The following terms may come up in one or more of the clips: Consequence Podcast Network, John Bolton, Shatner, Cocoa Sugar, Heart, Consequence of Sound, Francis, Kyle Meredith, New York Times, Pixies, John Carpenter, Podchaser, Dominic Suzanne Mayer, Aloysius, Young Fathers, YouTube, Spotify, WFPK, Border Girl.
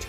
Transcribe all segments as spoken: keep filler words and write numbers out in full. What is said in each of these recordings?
To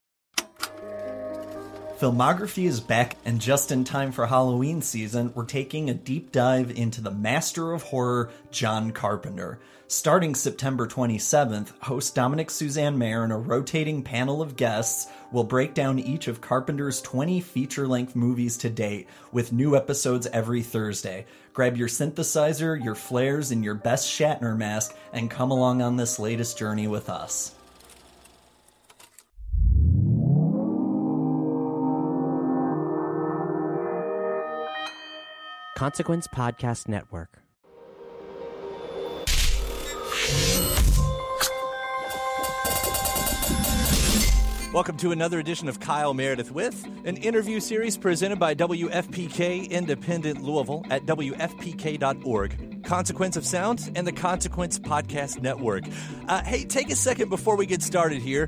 Filmography is back, and just in time for Halloween season, we're taking a deep dive into the master of horror, John Carpenter. Starting September twenty-seventh, host Dominic Suzanne Mayer and a rotating panel of guests will break down each of Carpenter's twenty feature-length movies to date, with new episodes every Thursday. Grab your synthesizer, your flares, and your best Shatner mask, and come along on this latest journey with us. Consequence Podcast Network. Welcome to another edition of Kyle Meredith With, an interview series presented by W F P K Independent Louisville at W F P K dot org, Consequence of Sound, and the Consequence Podcast Network. Uh, hey, take a second before we get started here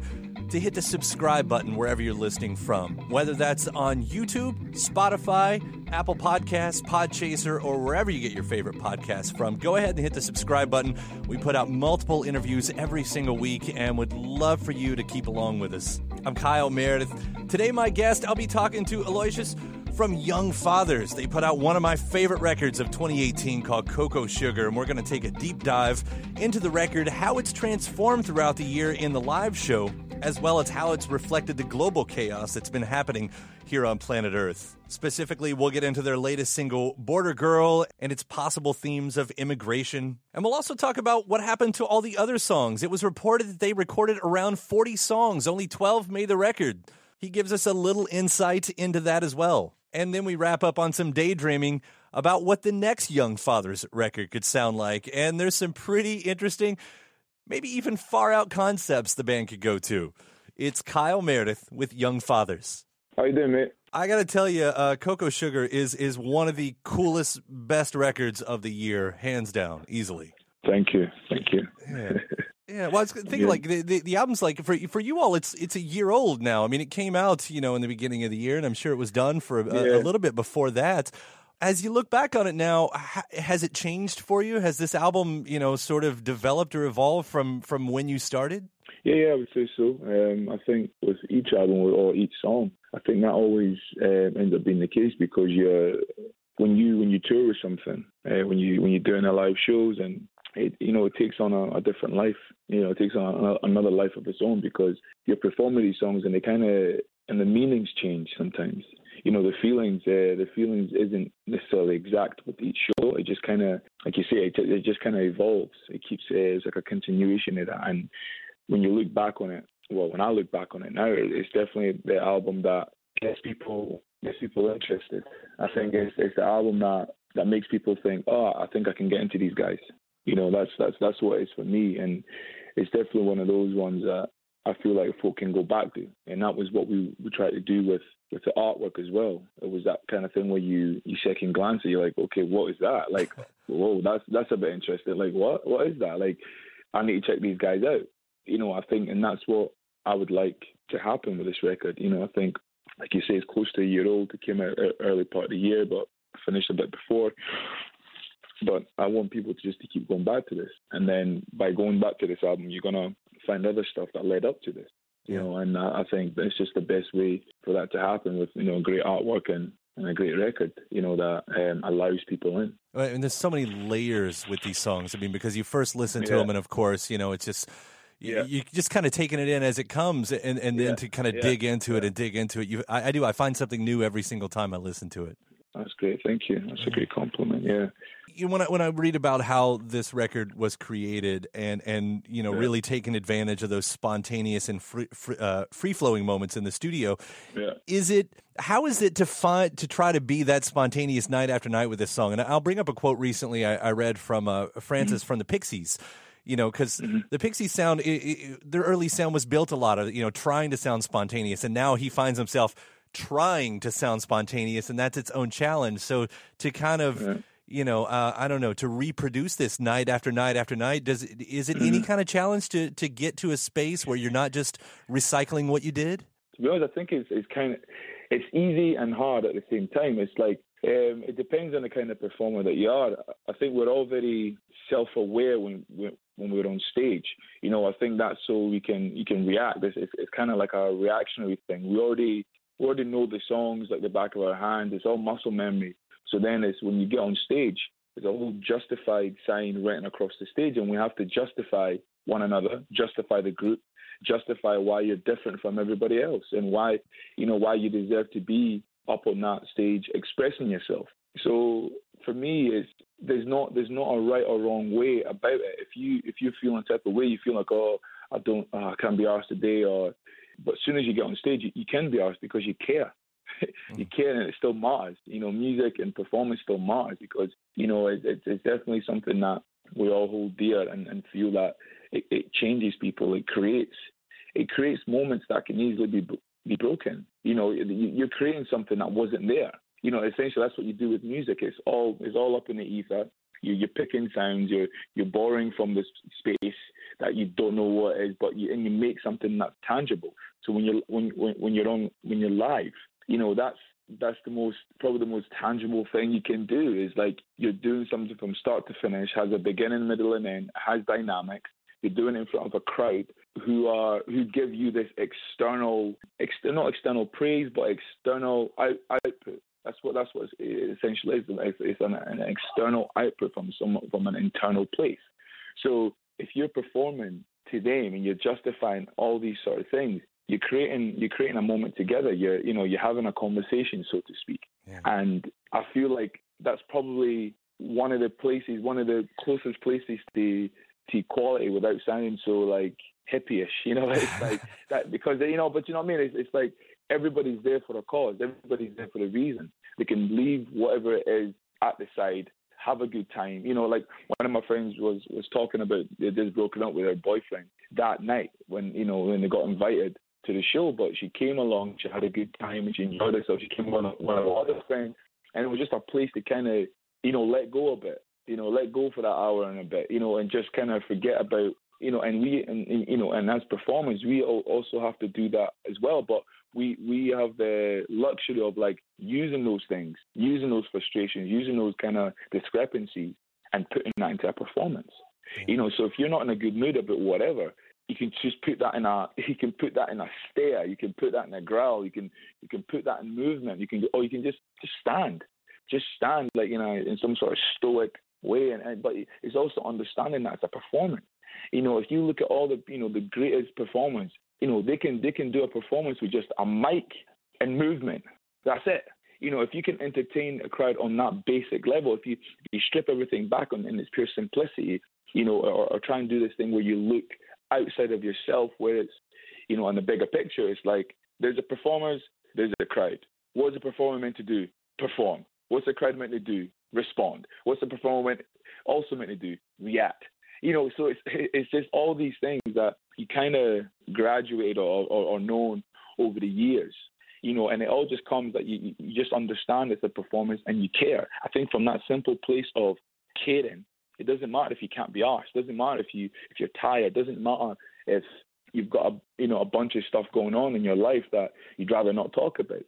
to hit the subscribe button wherever you're listening from, whether that's on YouTube, Spotify, Apple Podcasts, Podchaser, or wherever you get your favorite podcasts from. Go ahead and hit the subscribe button. We put out multiple interviews every single week and would love for you to keep along with us. I'm Kyle Meredith. Today, my guest, I'll be talking to Aloysius from Young Fathers. They put out one of my favorite records of twenty eighteen called Cocoa Sugar, and we're going to take a deep dive into the record, how it's transformed throughout the year in the live show, as well as how it's reflected the global chaos that's been happening here on planet Earth. Specifically, we'll get into their latest single, Border Girl, and its possible themes of immigration. And we'll also talk about what happened to all the other songs. It was reported that they recorded around forty songs. Only twelve made the record. He gives us a little insight into that as well. And then we wrap up on some daydreaming about what the next Young Fathers record could sound like. And there's some pretty interesting, maybe even far-out concepts the band could go to. It's Kyle Meredith with Young Fathers. How you doing, mate? I got to tell you, uh, Cocoa Sugar is is one of the coolest, best records of the year, hands down, easily. Thank you. Thank you. Yeah. Yeah, well, I was thinking, yeah. like, the, the, the album's, like, for for you all, it's it's a year old now. I mean, it came out, you know, in the beginning of the year, and I'm sure it was done for a, yeah. a, a little bit before that. As you look back on it now, ha- has it changed for you? Has this album, you know, sort of developed or evolved from, from when you started? Yeah, yeah, I would say so. Um, I think with each album or each song, I think that always um, ends up being the case because you're, when you when you tour with something, uh, when you when you're doing our live shows and It, you know, it takes on a, a different life. You know, it takes on a, another life of its own because you're performing these songs and they kind of, and the meanings change sometimes. You know, the feelings, uh, the feelings isn't necessarily exact with each show. It just kind of, like you say, it, it just kind of evolves. It keeps, uh, it's like a continuation of that. And when you look back on it, well, when I look back on it now, it, it's definitely the album that gets people, gets people interested. I think it's, it's the album that, that makes people think, oh, I think I can get into these guys. You know, that's that's that's what it's for me, and it's definitely one of those ones that I feel like folk can go back to, and that was what we, we tried to do with, with the artwork as well. It was that kind of thing where you, you second glance and you're like, okay, what is that? Like, whoa, that's that's a bit interesting. Like, what what is that? Like, I need to check these guys out. You know, I think, and that's what I would like to happen with this record. You know, I think, like you say, it's close to a year old. It came out early part of the year, but finished a bit before. But I want people to just to keep going back to this. And then by going back to this album, you're going to find other stuff that led up to this. You know, and I think that's just the best way for that to happen with, you know, great artwork and, and a great record, you know, that um, allows people in. And there's so many layers with these songs. I mean, because you first listen to yeah. them and, of course, you know, it's just... yeah. you're just kind of taking it in as it comes, and, and yeah. then to kind of yeah. dig into yeah. it and dig into it. You, I, I do. I find something new every single time I listen to it. That's great. Thank you. That's a great compliment. Yeah. You when I when I read about how this record was created and and you know yeah. really taking advantage of those spontaneous and free free, uh, free flowing moments in the studio, yeah. is it how is it to find to try to be that spontaneous night after night with this song? And I'll bring up a quote recently I, I read from uh, Francis mm-hmm. from the Pixies. You know, because mm-hmm. the Pixies sound, it, it, their early sound was built a lot of you know trying to sound spontaneous, and now he finds himself trying to sound spontaneous, and that's its own challenge. So to kind of yeah. you know uh, I don't know to reproduce this night after night after night, does it, is it mm-hmm. any kind of challenge to to get to a space where you're not just recycling what you did? To be honest, I think it's it's kind of it's easy and hard at the same time. It's like um, it depends on the kind of performer that you are. I think we're all very self-aware when when, when we're on stage. You know, I think that's so we can you can react. It's it's, it's kind of like a reactionary thing. We already We already know the songs like the back of our hand. It's all muscle memory. So then it's when you get on stage, there's a whole justified sign written across the stage, and we have to justify one another, justify the group, justify why you're different from everybody else, and why you know why you deserve to be up on that stage expressing yourself. So for me, it's there's not there's not a right or wrong way about it. If you if you're feeling a type of way, you feel like oh I don't oh, I can't be arsed today or. But as soon as you get on stage, you, you can be arsed because you care. you care and it still matters. You know, music and performance still matters because, you know, it, it, it's definitely something that we all hold dear and, and feel that it, it changes people. It creates it creates moments that can easily be be broken. You know, you, you're creating something that wasn't there. You know, essentially that's what you do with music. It's all it's all up in the ether. You, you're picking sounds. You're you're borrowing from this space that you don't know what it is, but you and you make something that's tangible. So when you're when when, when you're on when you're live, you know that's that's the most probably the most tangible thing you can do is like you're doing something from start to finish, has a beginning, middle, and end, has dynamics. You're doing it in front of a crowd who are who give you this external, ex, not external praise, but external out, output. That's what that's what it essentially is. It's, it's an, an external output from some from an internal place. So if you're performing to them and you're justifying all these sort of things, you're creating you're creating a moment together. You're you know you're having a conversation, so to speak. Yeah. And I feel like that's probably one of the places, one of the closest places to to equality without sounding so like hippie-ish. You know, it's like that because you know, but you know what I mean. It's, it's like. Everybody's there for a cause. Everybody's there for a reason. They can leave whatever it is at the side, have a good time. You know, like one of my friends was, was talking about they just broken up with her boyfriend that night when, you know, when they got invited to the show. But she came along, she had a good time, and she enjoyed herself. She came with one of her other friends. And it was just a place to kind of, you know, let go a bit. You know, let go for that hour and a bit, you know, and just kind of forget about, you know, and we, and, and you know, and as performers, we also have to do that as well. But We we have the luxury of like using those things, using those frustrations, using those kind of discrepancies, and putting that into a performance. You know, so if you're not in a good mood about whatever, you can just put that in a you can put that in a stare, you can put that in a growl, you can you can put that in movement, you can or you can just, just stand, just stand like you know in some sort of stoic way. And, and but it's also understanding that it's a performance. You know, if you look at all the you know the greatest performers. You know, they can they can do a performance with just a mic and movement. That's it. You know, if you can entertain a crowd on that basic level, if you, if you strip everything back on in its pure simplicity, you know, or, or try and do this thing where you look outside of yourself, where it's, you know, on the bigger picture, it's like there's the performers, there's the crowd. What's the performer meant to do? Perform. What's the crowd meant to do? Respond. What's the performer meant, also meant to do? React. You know, so it's it's just all these things that you kind of graduate or, or, or known over the years, you know, and it all just comes that you, you just understand it's a performance and you care. I think from that simple place of caring, it doesn't matter if you can't be arsed. It doesn't matter if you if you're tired. It doesn't matter if you've got a you know a bunch of stuff going on in your life that you'd rather not talk about.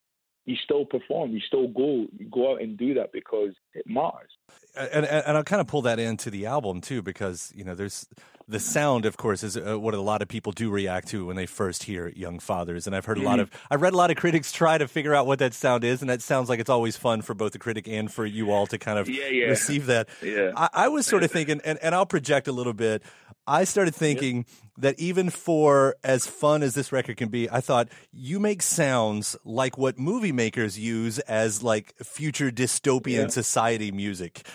You still perform, you still go you go out and do that because it matters. And, and, and I'll kind of pull that into the album, too, because, you know, there's the sound, of course, is what a lot of people do react to when they first hear Young Fathers. And I've heard a lot of I've read a lot of critics try to figure out what that sound is. And that sounds like it's always fun for both the critic and for you all to kind of yeah, yeah. receive that. Yeah. I, I was sort of thinking and, and I'll project a little bit. I started thinking yep. that even for as fun as this record can be, I thought you make sounds like what movie makers use as like future dystopian yeah. society music.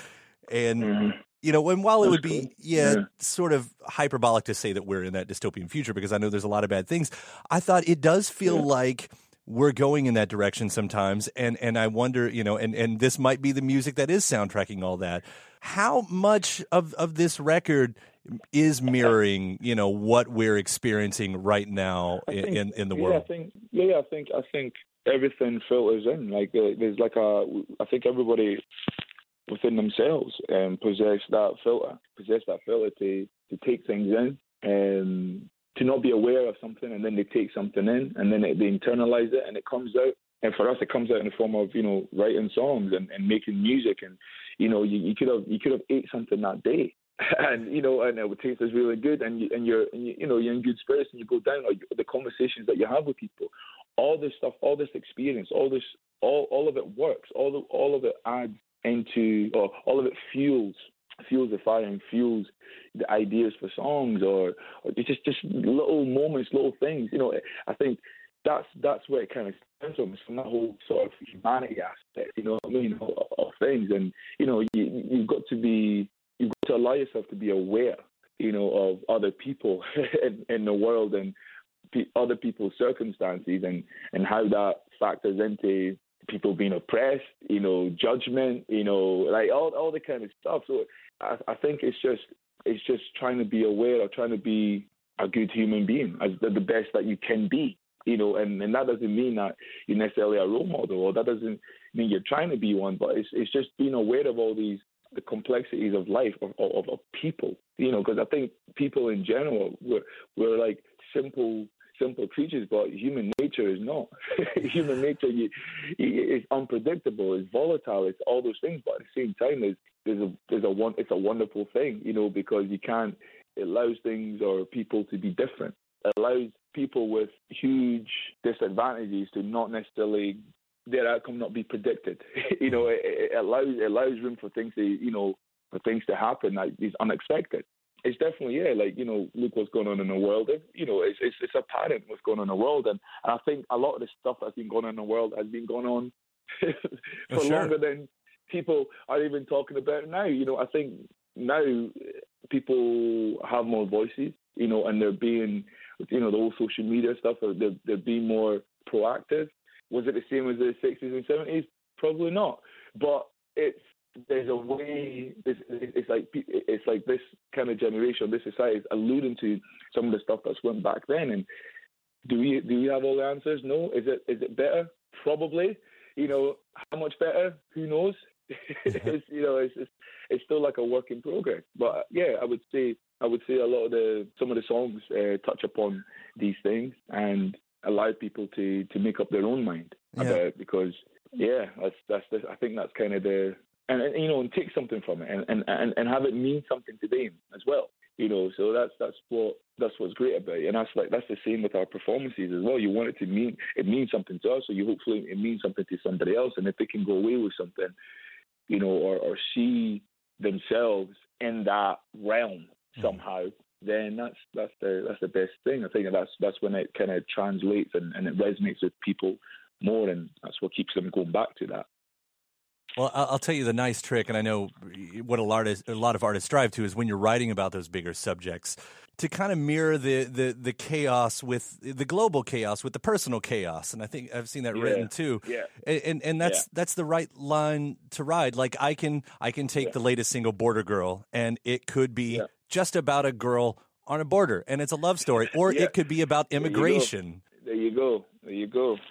And, mm-hmm. you know, and while it would be, yeah, yeah, sort of hyperbolic to say that we're in that dystopian future, because I know there's a lot of bad things, I thought it does feel yeah. like we're going in that direction sometimes. And, and I wonder, you know, and, and this might be the music that is soundtracking all that. How much of, of this record is mirroring, you know, what we're experiencing right now in, think, in, in the yeah, world? I think, yeah, I think I think everything filters in. Like there's like a, I think everybody within themselves um, possess that filter, possess that filter to, to take things in, um, to not be aware of something, and then they take something in, and then it, they internalize it, and it comes out. And for us, it comes out in the form of, you know, writing songs and, and making music. And, you know, you, you could have you could have ate something that day, and, you know, and it would taste as really good, and, you, and you're, and you, you know, you're in good spirits, and you go down, or you, the conversations that you have with people, all this stuff, all this experience, all this, all, all of it works, all, the, all of it adds into, or all of it fuels, fuels the fire and fuels the ideas for songs, or, or just, just little moments, little things, you know, I think, That's that's where it kind of stems from, from that whole sort of humanity aspect, you know what I mean, of, of things. And, you know, you, you've got to be, you've got to allow yourself to be aware, you know, of other people in, in the world, and pe- other people's circumstances, and, and how that factors into people being oppressed, you know, judgment, you know, like all all the kind of stuff. So I, I think it's just it's just trying to be aware, or trying to be a good human being, as the, the best that you can be. You know, and, and that doesn't mean that you're necessarily a role model, or that doesn't mean you're trying to be one, but it's it's just being aware of all these, the complexities of life, of of, of people, you know, because I think people in general, we're, we're like simple simple creatures, but human nature is not. Human nature you, you, is unpredictable, it's volatile, it's all those things, but at the same time, there's, there's, a, there's a one, it's a wonderful thing, you know, because you can't, it allows things or people to be different. It allows people with huge disadvantages to not necessarily, their outcome not be predicted. You know, it, it allows it allows room for things to, you know, for things to happen that is unexpected. It's definitely, yeah, like, you know, look what's going on in the world. And, you know, it's, it's it's apparent what's going on in the world. And, and I think a lot of the stuff that's been going on in the world has been going on for sure. longer than people are even talking about now. You know, I think now people have more voices, you know, and they're being, you know, the whole social media stuff, they're, they're being more proactive. Was it the same as the sixties and seventies? Probably not. But it's, there's a way, it's, it's like it's like this kind of generation, this society is alluding to some of the stuff that's went back then. And do we do we have all the answers? No. Is it is it better? Probably. You know, how much better? Who knows? It's, you know, it's, it's it's still like a work in progress. But yeah, I would say I would say a lot of the some of the songs uh, touch upon these things and allow people to, to make up their own mind yeah. about it, because yeah, that's that's, that's I think that's kind of the and, and you know and take something from it and, and, and, and have it mean something to them as well. You know, so that's that's what that's what's great about it, and that's like that's the same with our performances as well. You want it to mean it means something to us, so you hopefully it means something to somebody else, and if they can go away with something, you know, or, or see themselves in that realm somehow, then that's that's the that's the best thing. I think that's that's when it kind of translates and, and it resonates with people more, and that's what keeps them going back to that. Well, I'll tell you the nice trick, and I know what a lot of, a lot of artists strive to is when you're writing about those bigger subjects, to kind of mirror the, the, the chaos with the global chaos with the personal chaos. And I think I've seen that yeah. written too. Yeah. And and that's yeah. that's the right line to ride. Like I can I can take yeah. the latest single, Border Girl, and it could be yeah. just about a girl on a border, and it's a love story, or yeah. it could be about immigration. There you go. There you go. There you go.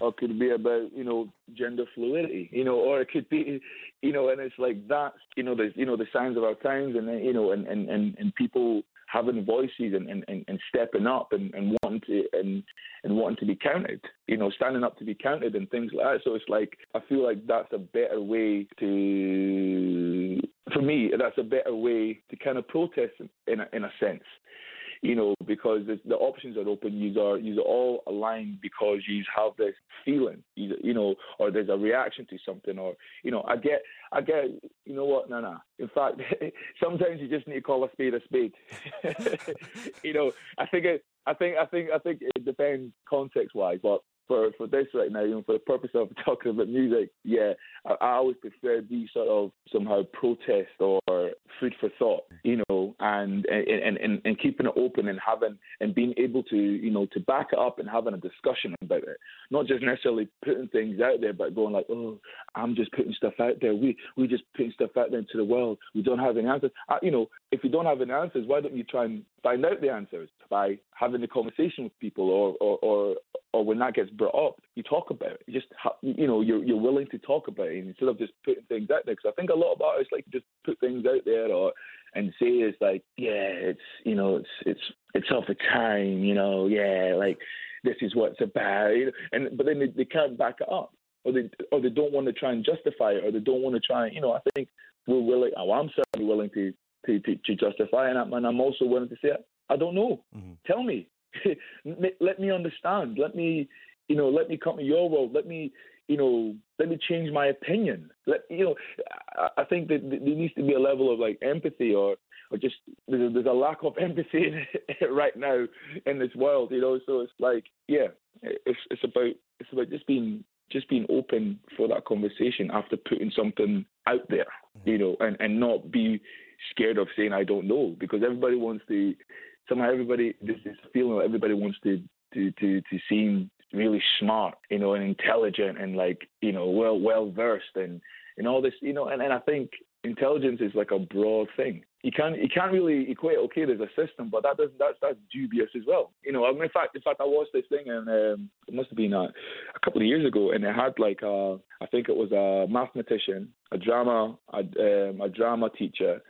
Or it could be about, you know, gender fluidity, you know, or it could be, you know, and it's like that, you know, there's, you know, the signs of our times, and, you know, and, and, and, and people having voices and, and, and stepping up and, and wanting to and, and wanting to be counted, you know, standing up to be counted and things like that. So it's like, I feel like that's a better way to, for me, that's a better way to kind of protest in a, in a sense. you know, because the options are open. These are these are all aligned because you have this feeling, you know, or there's a reaction to something, or you know, I get, I get, you know what, nah, nah. In fact, sometimes you just need to call a spade a spade. You know, I think it, I think, I think, I think it depends context-wise, but. For, for this right now, you know, for the purpose of talking about music, yeah, I, I always prefer these sort of somehow protest or food for thought, you know, and and, and and keeping it open and having and being able to, you know, to back it up and having a discussion about it, not just necessarily putting things out there, but going like, oh, I'm just putting stuff out there. We we just putting stuff out there into the world. We don't have any answers. I, you know, if you don't have any answers, why don't you try and find out the answers by having the conversation with people, or or or, or when that gets brought up, you talk about it. You just ha- you know, you're you're willing to talk about it instead of just putting things out there. Because I think a lot of artists like to just put things out there or and say it's like, yeah, it's you know, it's it's it's of the time, you know, yeah, like this is what it's about, you know? And but then they, they can't back it up, or they or they don't want to try and justify it, or they don't want to try and, you know, I think we're willing. Oh, I'm certainly willing to to to, to justify, and I'm, and I'm also willing to say, I don't know. Mm-hmm. Tell me. Let me understand. Let me. You know, let me come to your world. Let me, you know, let me change my opinion. Let you know, I, I think that there needs to be a level of like empathy, or, or just there's, there's a lack of empathy in it right now in this world. You know, so it's like, yeah, it's it's about it's about just being just being open for that conversation after putting something out there. You know, and, and not be scared of saying I don't know, because everybody wants to somehow everybody there's this feeling that everybody wants to to to, to seem really smart, you know, and intelligent and like, you know, well well versed and, and all this, you know, and, and I think intelligence is like a broad thing. You can't you can't really equate, okay, there's a system, but that doesn't that's that's dubious as well. You know, I mean, in fact in fact I watched this thing and um, it must have been a, a couple of years ago, and it had like a, I think it was a mathematician, a drama a, um, a drama teacher,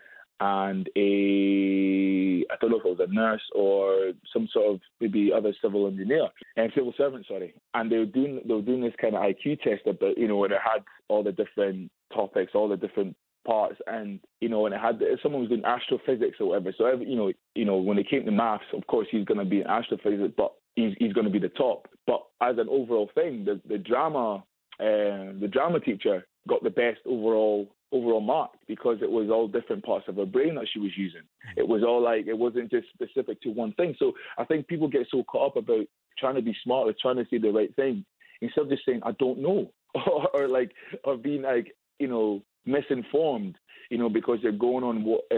and a, I don't know if it was a nurse or some sort of maybe other civil engineer, and civil servant, sorry. And they were doing they were doing this kind of I Q test, about, you know, and it had all the different topics, all the different parts, and you know, and it had someone was doing astrophysics or whatever. So every, you know, you know, when it came to maths, of course he's going to be an astrophysicist, but he's he's going to be the top. But as an overall thing, the the drama uh, the drama teacher got the best overall. overall mark, because it was all different parts of her brain that she was using. It was all like, it wasn't just specific to one thing. So I think people get so caught up about trying to be smart or trying to say the right thing, instead of just saying, I don't know, or, or like, or being like, you know, misinformed, you know, because they're going on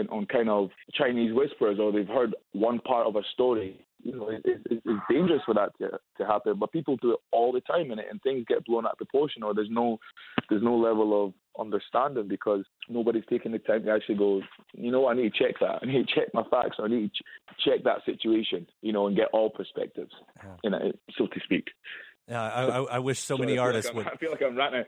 on kind of Chinese whispers, or they've heard one part of a story. You know, it, it, it's dangerous for that to, to happen, but people do it all the time, and, and things get blown out of proportion, or there's no there's no level of understanding, because nobody's taking the time to actually go, you know, I need to check that. I need to check my facts. I need to ch- check that situation, you know, and get all perspectives, yeah. You know, so to speak. Yeah, I, I, I wish so Sorry, many artists like would. I feel like I'm ranting.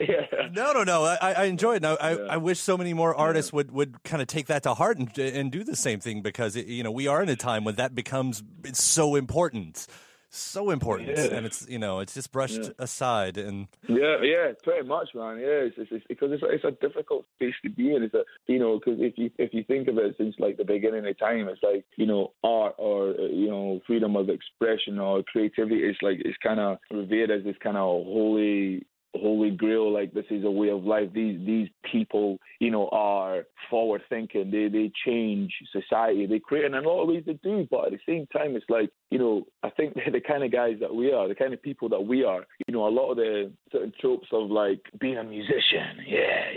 Yeah. No, no, no. I, I enjoy it. I, yeah. I, I wish so many more artists yeah. would, would kind of take that to heart and and do the same thing, because it, you know, we are in a time when that becomes it's so important, so important, yeah. and it's you know it's just brushed yeah. aside and. Yeah, yeah, pretty much, man. Yeah, it's, it's, it's, because it's it's a difficult space to be in. It's a you know because if you if you think of it since like the beginning of time, it's like you know art or you know freedom of expression or creativity. It's like it's kind of revered as this kind of holy. Holy Grail, like this is a way of life. These these people, you know, are forward thinking. They they change society. They create, and in a lot of ways they do. But at the same time, it's like you know, I think they're the kind of guys that we are, the kind of people that we are. You know, a lot of the certain tropes of like being a musician, yeah,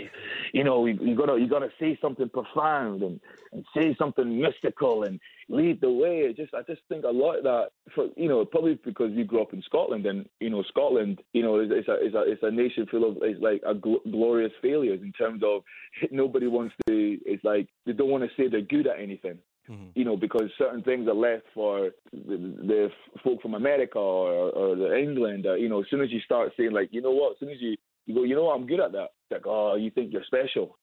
you know, you, you gotta you gotta say something profound and, and say something mystical and lead the way. It just I just think a lot of that, for, you know, probably because you grew up in Scotland, and you know, Scotland, you know, it's, it's a it's a it's a nation full of it's like a gl- glorious failures in terms of nobody wants to it's like they don't want to say they're good at anything mm-hmm. you know because certain things are left for the, the folk from America or, or the England or, you know as soon as you start saying like you know what as soon as you you go, you know, I'm good at that. It's like, oh, you think you're special.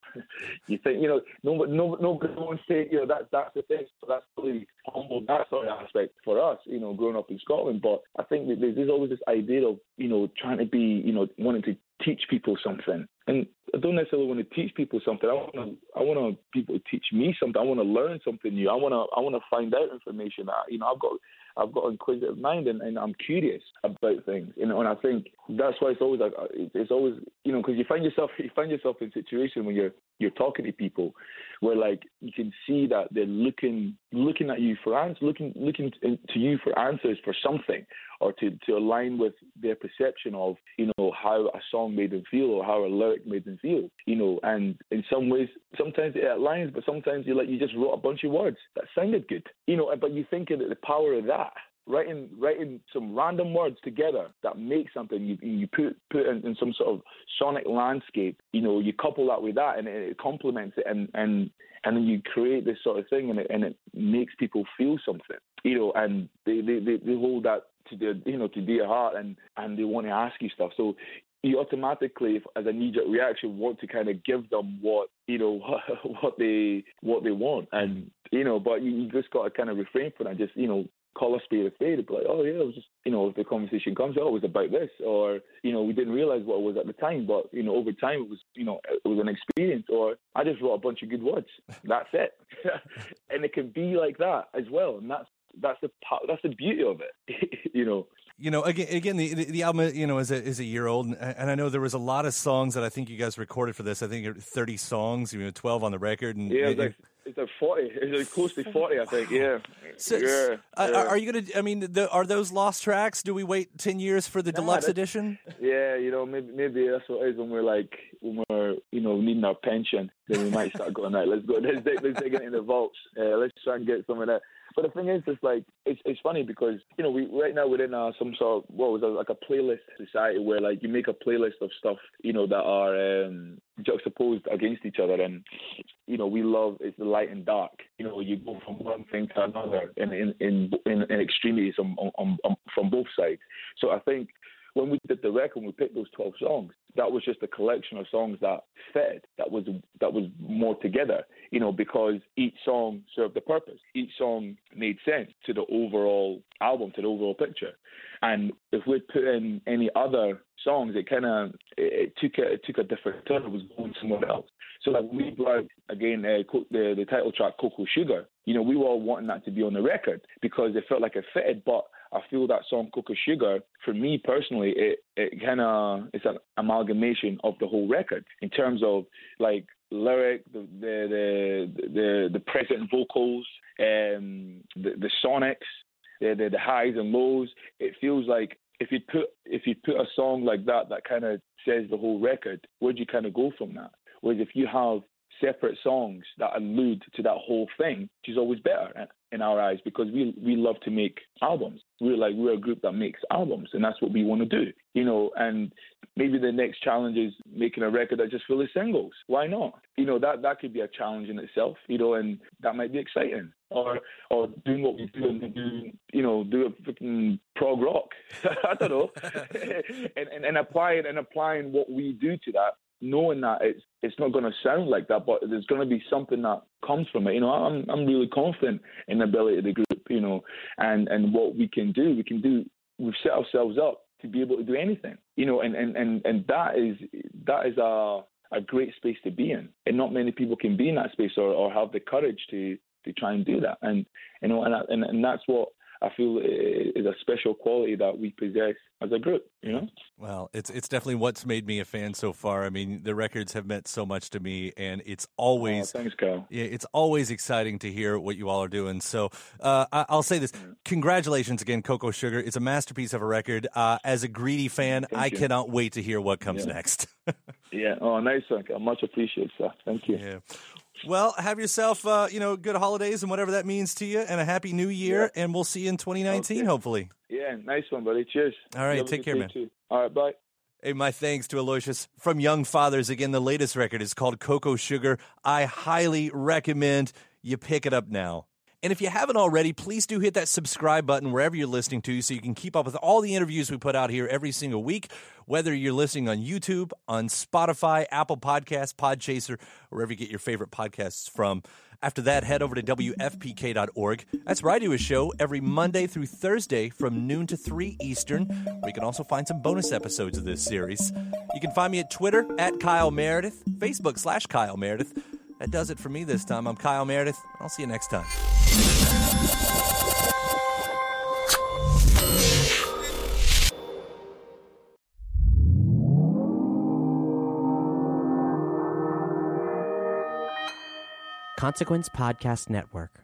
You think, you know, nobody, nobody, nobody wants to, you know, that, that's the thing. So that's really humble, that sort of aspect for us, you know, growing up in Scotland. But I think that there's always this idea of, you know, trying to be, you know, wanting to teach people something. And I don't necessarily want to teach people something. I want to, I want people to teach me something. I want to learn something new. I want to, I want to find out information. I, you know, I've got, I've got an inquisitive mind, and, and I'm curious about things. You know, and I think that's why it's always like, it's always, you know, because you find yourself, you find yourself in a situation when you're, you're talking to people, where like you can see that they're looking, looking at you for answers, looking, looking to you for answers for something, or to, to align with their perception of, you know, how a song made them feel or how a lyric made them feel, you know. And in some ways, sometimes it aligns, but sometimes you like you just wrote a bunch of words that sounded good, you know. But you think of the power of that, writing writing some random words together that make something. You you put put in, in some sort of sonic landscape, you know. You couple that with that, and it, it complements it, and and and then you create this sort of thing, and it and it makes people feel something, you know. And they they, they, they hold that to their, you know, to their heart, and and they want to ask you stuff. So you automatically, as a knee-jerk reaction, want to kind of give them what, you know, what they what they want, and you know. But you, you just got to kind of refrain from that. Just, you know, call a spade a spade. But like, oh yeah, it was just, you know, if the conversation comes, oh, it was about this, or you know, we didn't realize what it was at the time, but you know, over time it was, you know, it was an experience, or I just wrote a bunch of good words. That's it. And it can be like that as well, and that's that's the that's the beauty of it, you know. You know, again, again, the the album, you know, is a is a year old, and, and I know there was a lot of songs that I think you guys recorded for this. I think thirty songs, you know, twelve on the record, and yeah, it, like, it's like forty, it's like close to forty, I think. Yeah. So, yeah, uh, yeah. Are you gonna? I mean, the, are those lost tracks? Do we wait ten years for the nah, deluxe edition? Yeah, you know, maybe maybe that's what it is when we're like when we're you know needing our pension, then we might start going out. Let's go. Let's dig, let's dig it in the vaults. Uh, let's try and get some of that. But the thing is, it's like it's, it's funny because you know we right now we're in uh, some sort of what was it, like a playlist society where like you make a playlist of stuff you know that are um, juxtaposed against each other, and you know we love it's the light and dark. You know you go from one thing to another in in in, in, in extremities on, on, on, from both sides. So I think when we did the record, we picked those twelve songs. That was just a collection of songs that fed, that was that was more together, you know, because each song served a purpose. Each song made sense to the overall album, to the overall picture. And if we'd put in any other songs, it kind of it, it took a, it took a different turn. It was going somewhere else. So like we brought again uh, the the title track Cocoa Sugar. You know, we were all wanting that to be on the record because it felt like it fitted, but I feel that song Cocoa Sugar, for me personally, it, it kind of, it's an amalgamation of the whole record in terms of like lyric, the the the, the, the present vocals, um, the, the sonics, the, the the highs and lows. It feels like if you put if you put a song like that that kind of says the whole record, where do you kind of go from that? Whereas if you have separate songs that allude to that whole thing, which is always better in our eyes because we we love to make albums. We're like we're a group that makes albums, and that's what we want to do, you know. And maybe the next challenge is making a record that just full of singles. Why not? You know, that that could be a challenge in itself, you know, and that might be exciting. Or or doing what we do and do, you know, do a freaking prog rock. I don't know, and, and and applying and applying what we do to that. Knowing that it's it's not going to sound like that, but there's going to be something that comes from it. You know, I'm I'm really confident in the ability of the group, you know, and, and what we can do. We can do. We've set ourselves up to be able to do anything, you know, and, and, and, and that is that is a a great space to be in, and not many people can be in that space or, or have the courage to, to try and do that. And you know, and and, and that's what I feel is a special quality that we possess as a group, you know? Well, it's it's definitely what's made me a fan so far. I mean, the records have meant so much to me, and it's always oh, thanks, Kyle. It's always exciting to hear what you all are doing. So uh, I'll say this. Congratulations again, Cocoa Sugar. It's a masterpiece of a record. Uh, as a greedy fan, Thank I you. cannot wait to hear what comes yeah. next. yeah. Oh, nice one. Much appreciated, sir. Thank you. Yeah. Well, have yourself, uh, you know, good holidays and whatever that means to you, and a happy new year, yeah. and we'll see you in twenty nineteen, okay. hopefully. Yeah, nice one, buddy. Cheers. All right, take care, man. Too. All right, bye. Hey, my thanks to Aloysius from Young Fathers. Again, the latest record is called Cocoa Sugar. I highly recommend you pick it up now. And if you haven't already, please do hit that subscribe button wherever you're listening to so you can keep up with all the interviews we put out here every single week, whether you're listening on YouTube, on Spotify, Apple Podcasts, Podchaser, wherever you get your favorite podcasts from. After that, head over to W F P K dot org. That's where I do a show every Monday through Thursday from noon to three Eastern, where you can also find some bonus episodes of this series. You can find me at Twitter, at Kyle Meredith, Facebook slash Kyle Meredith. That does it for me this time. I'm Kyle Meredith. I'll see you next time. Consequence Podcast Network.